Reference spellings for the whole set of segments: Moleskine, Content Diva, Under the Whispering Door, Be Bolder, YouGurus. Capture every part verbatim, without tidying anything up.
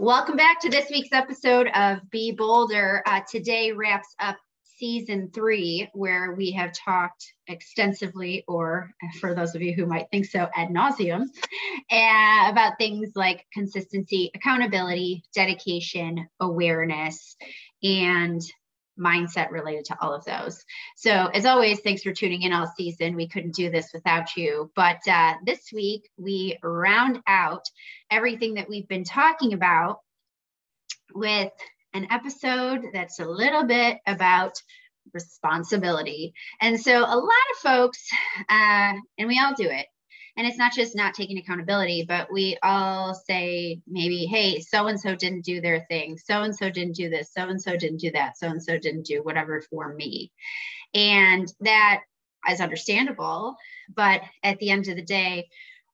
Welcome back to this week's episode of Be Bolder. Uh, today wraps up season three, where we have talked extensively, or for those of you who might think so, ad nauseum, uh, about things like consistency, accountability, dedication, awareness, and mindset related to all of those. So as always, thanks for tuning in all season. We couldn't do this without you. But uh, this week, we round out everything that we've been talking about with an episode that's a little bit about responsibility. And so a lot of folks, uh, and we all do it, and it's not just not taking accountability, but we all say maybe, hey, so-and-so didn't do their thing. So-and-so didn't do this. So-and-so didn't do that. So-and-so didn't do whatever for me. And that is understandable. But at the end of the day,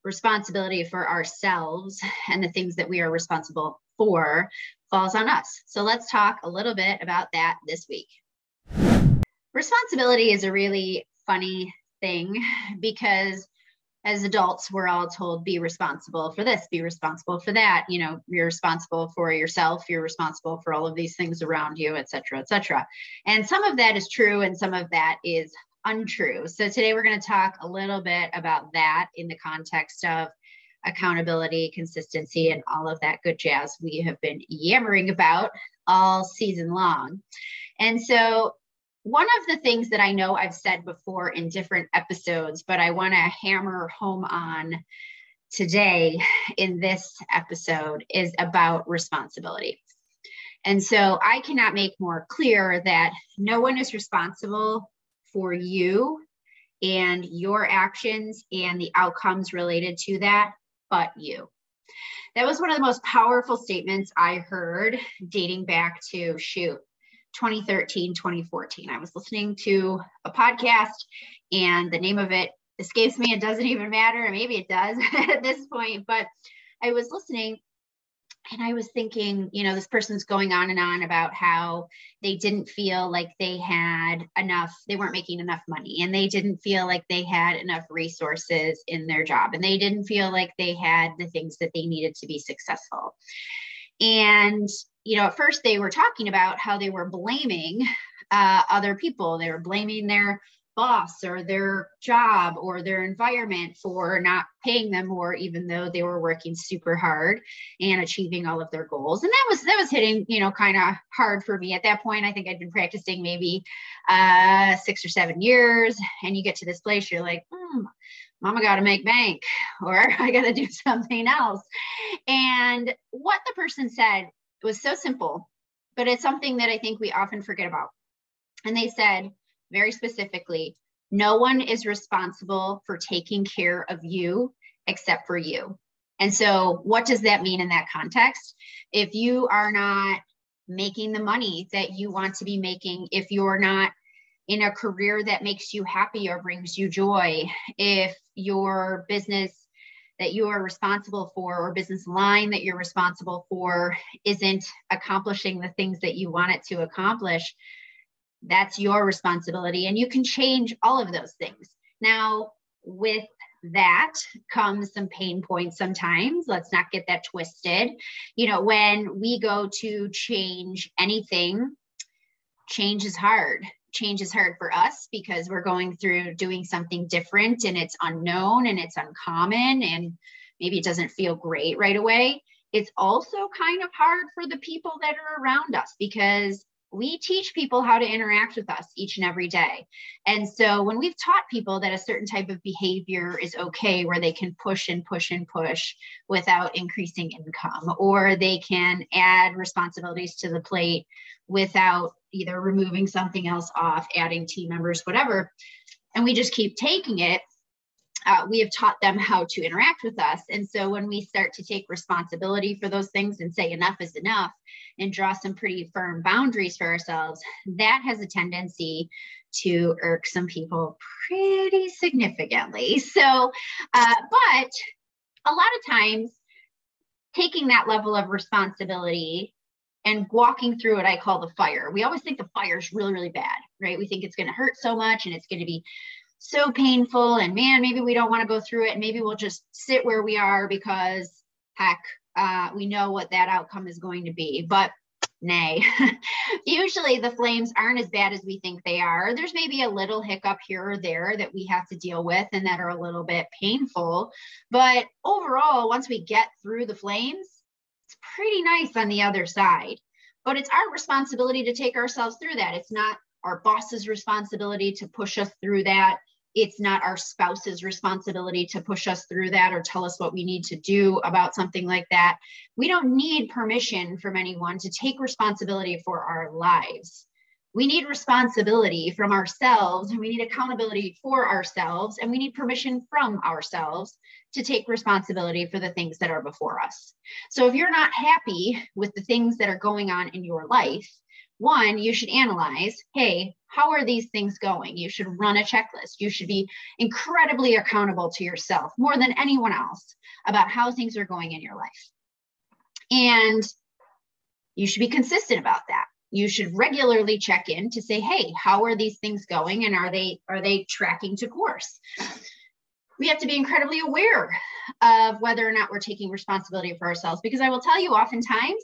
responsibility for ourselves and the things that we are responsible for falls on us. So let's talk a little bit about that this week. Responsibility is a really funny thing because as adults, we're all told, be responsible for this, be responsible for that. You know, you're responsible for yourself. You're responsible for all of these things around you, et cetera, et cetera. And some of that is true and some of that is untrue. So today we're going to talk a little bit about that in the context of accountability, consistency, and all of that good jazz we have been yammering about all season long. And so one of the things that I know I've said before in different episodes, but I want to hammer home on today in this episode is about responsibility. And so I cannot make more clear that no one is responsible for you and your actions and the outcomes related to that, but you. That was one of the most powerful statements I heard dating back to, shoot, twenty thirteen, twenty fourteen. I was listening to a podcast and the name of it escapes me. It doesn't even matter. Maybe it does at this point, but I was listening and I was thinking, you know, this person's going on and on about how they didn't feel like they had enough, they weren't making enough money, and they didn't feel like they had enough resources in their job, and they didn't feel like they had the things that they needed to be successful. And you know, at first they were talking about how they were blaming uh, other people. They were blaming their boss or their job or their environment for not paying them more, even though they were working super hard and achieving all of their goals. And that was, that was hitting, you know, kind of hard for me at that point. I think I'd been practicing maybe uh, six or seven years, and you get to this place, you're like, hmm, Mama got to make bank, or I got to do something else. And what the person said, it was so simple, but it's something that I think we often forget about. And they said very specifically, no one is responsible for taking care of you except for you. And so what does that mean in that context? If you are not making the money that you want to be making, if you're not in a career that makes you happy or brings you joy, if your business that you are responsible for, or business line that you're responsible for, isn't accomplishing the things that you want it to accomplish, that's your responsibility. And you can change all of those things. Now, with that comes some pain points sometimes. Let's not get that twisted. You know, when we go to change anything, change is hard. Change is hard for us because we're going through doing something different and it's unknown and it's uncommon and maybe it doesn't feel great right away. It's also kind of hard for the people that are around us because we teach people how to interact with us each and every day. And so when we've taught people that a certain type of behavior is okay, where they can push and push and push without increasing income, or they can add responsibilities to the plate without either removing something else off, adding team members, whatever, and we just keep taking it, Uh, we have taught them how to interact with us. And so when we start to take responsibility for those things and say enough is enough and draw some pretty firm boundaries for ourselves, that has a tendency to irk some people pretty significantly. So, uh, but a lot of times taking that level of responsibility and walking through it, I call the fire. We always think the fire is really, really bad, right? We think it's going to hurt so much and it's going to be so painful, and man, maybe we don't want to go through it. And maybe we'll just sit where we are because heck, uh, we know what that outcome is going to be. But nay, usually the flames aren't as bad as we think they are. There's maybe a little hiccup here or there that we have to deal with and that are a little bit painful. But overall, once we get through the flames, it's pretty nice on the other side. But it's our responsibility to take ourselves through that. It's not our boss's responsibility to push us through that. It's not our spouse's responsibility to push us through that or tell us what we need to do about something like that. We don't need permission from anyone to take responsibility for our lives. We need responsibility from ourselves, and we need accountability for ourselves, and we need permission from ourselves to take responsibility for the things that are before us. So if you're not happy with the things that are going on in your life, one, you should analyze, hey, how are these things going? You should run a checklist. You should be incredibly accountable to yourself more than anyone else about how things are going in your life. And you should be consistent about that. You should regularly check in to say, hey, how are these things going? And are they, are they tracking to course? We have to be incredibly aware of whether or not we're taking responsibility for ourselves, because I will tell you, oftentimes,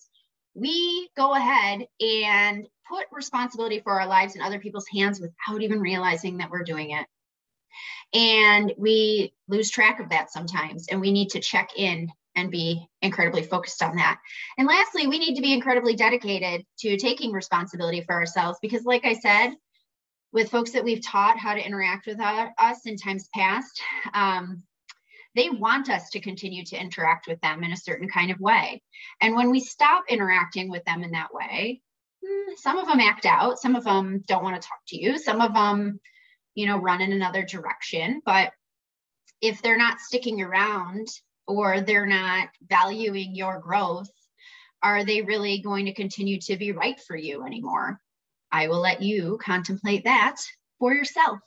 we go ahead and put responsibility for our lives in other people's hands without even realizing that we're doing it. And we lose track of that sometimes, and we need to check in and be incredibly focused on that. And lastly, we need to be incredibly dedicated to taking responsibility for ourselves, because like I said, with folks that we've taught how to interact with us in times past, um, they want us to continue to interact with them in a certain kind of way. And when we stop interacting with them in that way, some of them act out, some of them don't want to talk to you, some of them, you know, run in another direction. But if they're not sticking around or they're not valuing your growth, are they really going to continue to be right for you anymore? I will let you contemplate that for yourself.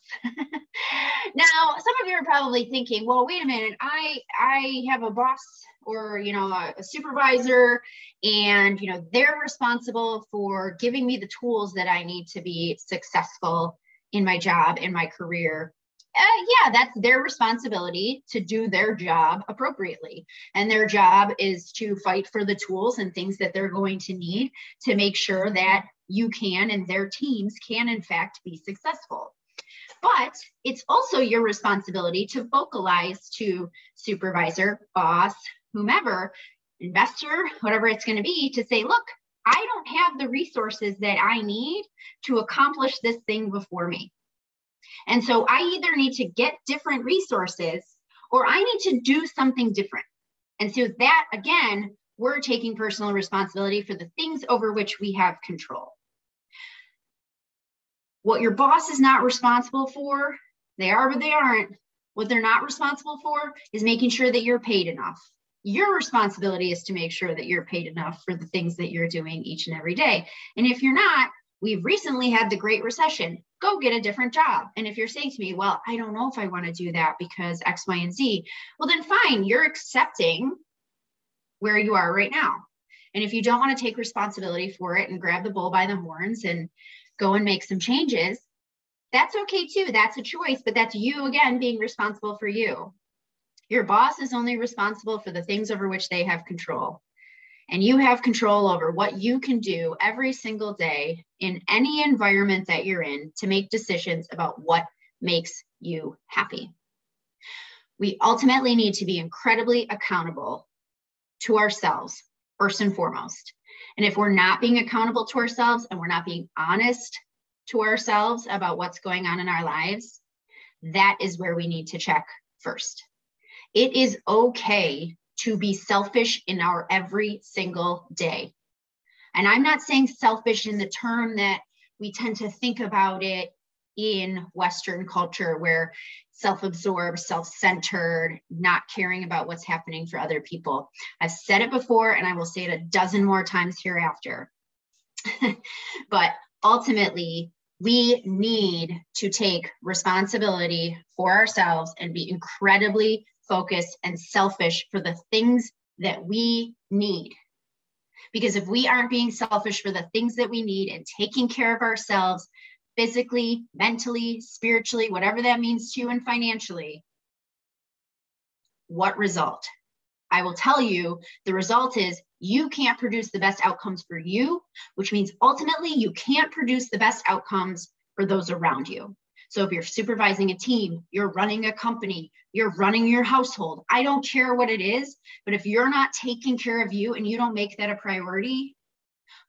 Now, some of you are probably thinking, well, wait a minute, I, I have a boss or, you know, a, a supervisor, and, you know, they're responsible for giving me the tools that I need to be successful in my job, in my career. Uh, yeah, that's their responsibility to do their job appropriately. And their job is to fight for the tools and things that they're going to need to make sure that you can and their teams can, in fact, be successful. But it's also your responsibility to vocalize to supervisor, boss, whomever, investor, whatever it's going to be, to say, look, I don't have the resources that I need to accomplish this thing before me. And so I either need to get different resources or I need to do something different. And so that, again, we're taking personal responsibility for the things over which we have control. What your boss is not responsible for, they are, but they aren't. What they're not responsible for is making sure that you're paid enough. Your responsibility is to make sure that you're paid enough for the things that you're doing each and every day. And if you're not, we've recently had the Great Recession. Go get a different job. And if you're saying to me, well, I don't know if I want to do that because X, Y, and Z, well, then fine, you're accepting where you are right now. And if you don't want to take responsibility for it and grab the bull by the horns and go and make some changes, that's okay too. That's a choice, but that's you, again, being responsible for you. Your boss is only responsible for the things over which they have control. And you have control over what you can do every single day in any environment that you're in to make decisions about what makes you happy. We ultimately need to be incredibly accountable to ourselves, first and foremost. And if we're not being accountable to ourselves and we're not being honest to ourselves about what's going on in our lives, that is where we need to check first. It is okay to be selfish in our every single day. And I'm not saying selfish in the term that we tend to think about it in Western culture, where self-absorbed, self-centered, not caring about what's happening for other people. I've said it before, and I will say it a dozen more times hereafter. But ultimately, we need to take responsibility for ourselves and be incredibly focused and selfish for the things that we need. Because if we aren't being selfish for the things that we need and taking care of ourselves physically, mentally, spiritually, whatever that means to you, and financially, what result? I will tell you the result is you can't produce the best outcomes for you, which means ultimately you can't produce the best outcomes for those around you. So if you're supervising a team, you're running a company, you're running your household, I don't care what it is, but if you're not taking care of you and you don't make that a priority,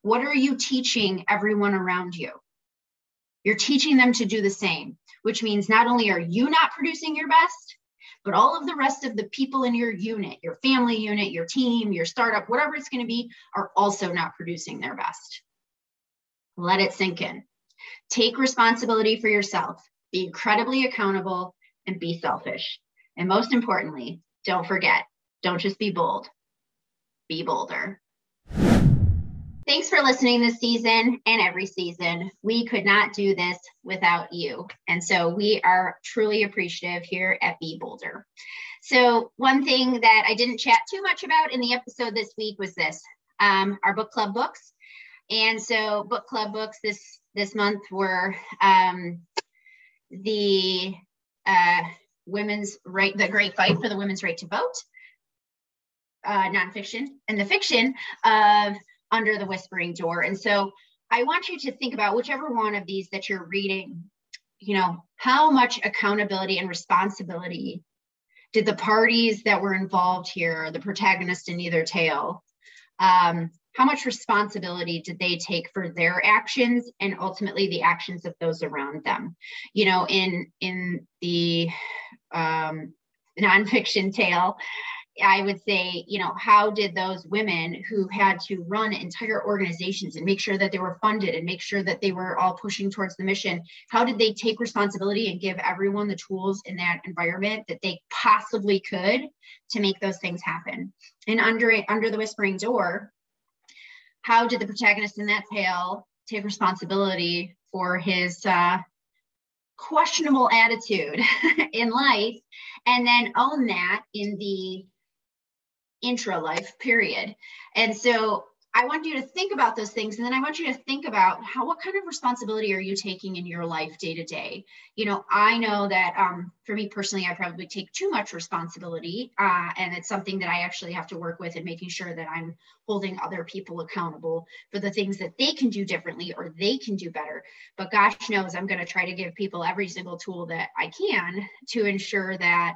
what are you teaching everyone around you? You're teaching them to do the same, which means not only are you not producing your best, but all of the rest of the people in your unit, your family unit, your team, your startup, whatever it's going to be, are also not producing their best. Let it sink in. Take responsibility for yourself, be incredibly accountable, and be selfish. And most importantly, don't forget, don't just be bold, be bolder. Thanks for listening this season and every season. We could not do this without you. And so we are truly appreciative here at Be Bolder. So one thing that I didn't chat too much about in the episode this week was this, um, our book club books. And so book club books this, this month were um, the uh, women's right, the great fight for the women's right to vote, uh, nonfiction, and the fiction of Under the Whispering Door. And so I want you to think about whichever one of these that you're reading, you know, how much accountability and responsibility did the parties that were involved here, the protagonist in either tale, um, how much responsibility did they take for their actions and ultimately the actions of those around them? You know, in, in the um, nonfiction tale, I would say, you know, how did those women who had to run entire organizations and make sure that they were funded and make sure that they were all pushing towards the mission, how did they take responsibility and give everyone the tools in that environment that they possibly could to make those things happen? And under, under the Whispering Door, how did the protagonist in that tale take responsibility for his uh, questionable attitude in life and then own that in the intra-life period? And so I want you to think about those things. And then I want you to think about how, what kind of responsibility are you taking in your life day to day? You know, I know that um, for me personally, I probably take too much responsibility. Uh, and it's something that I actually have to work with and making sure that I'm holding other people accountable for the things that they can do differently or they can do better. But gosh knows, I'm going to try to give people every single tool that I can to ensure that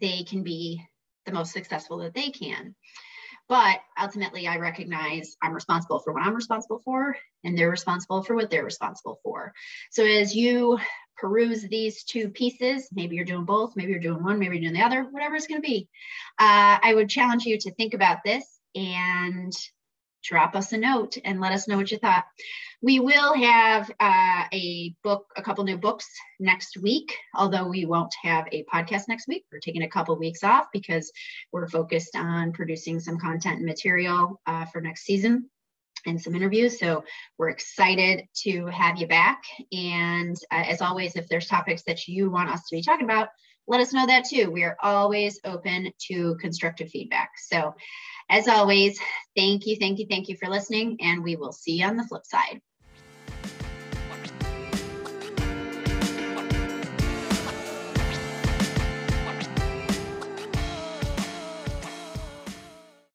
they can be the most successful that they can. But ultimately, I recognize I'm responsible for what I'm responsible for, and they're responsible for what they're responsible for. So as you peruse these two pieces, maybe you're doing both, maybe you're doing one, maybe you're doing the other, whatever it's going to be. Uh, I would challenge you to think about this and drop us a note and let us know what you thought. We will have uh, a book, a couple new books next week, although we won't have a podcast next week. We're taking a couple weeks off because we're focused on producing some content and material uh, for next season and some interviews. So we're excited to have you back. And uh, as always, if there's topics that you want us to be talking about, let us know that too. We are always open to constructive feedback. So as always, thank you, thank you, thank you for listening, and we will see you on the flip side.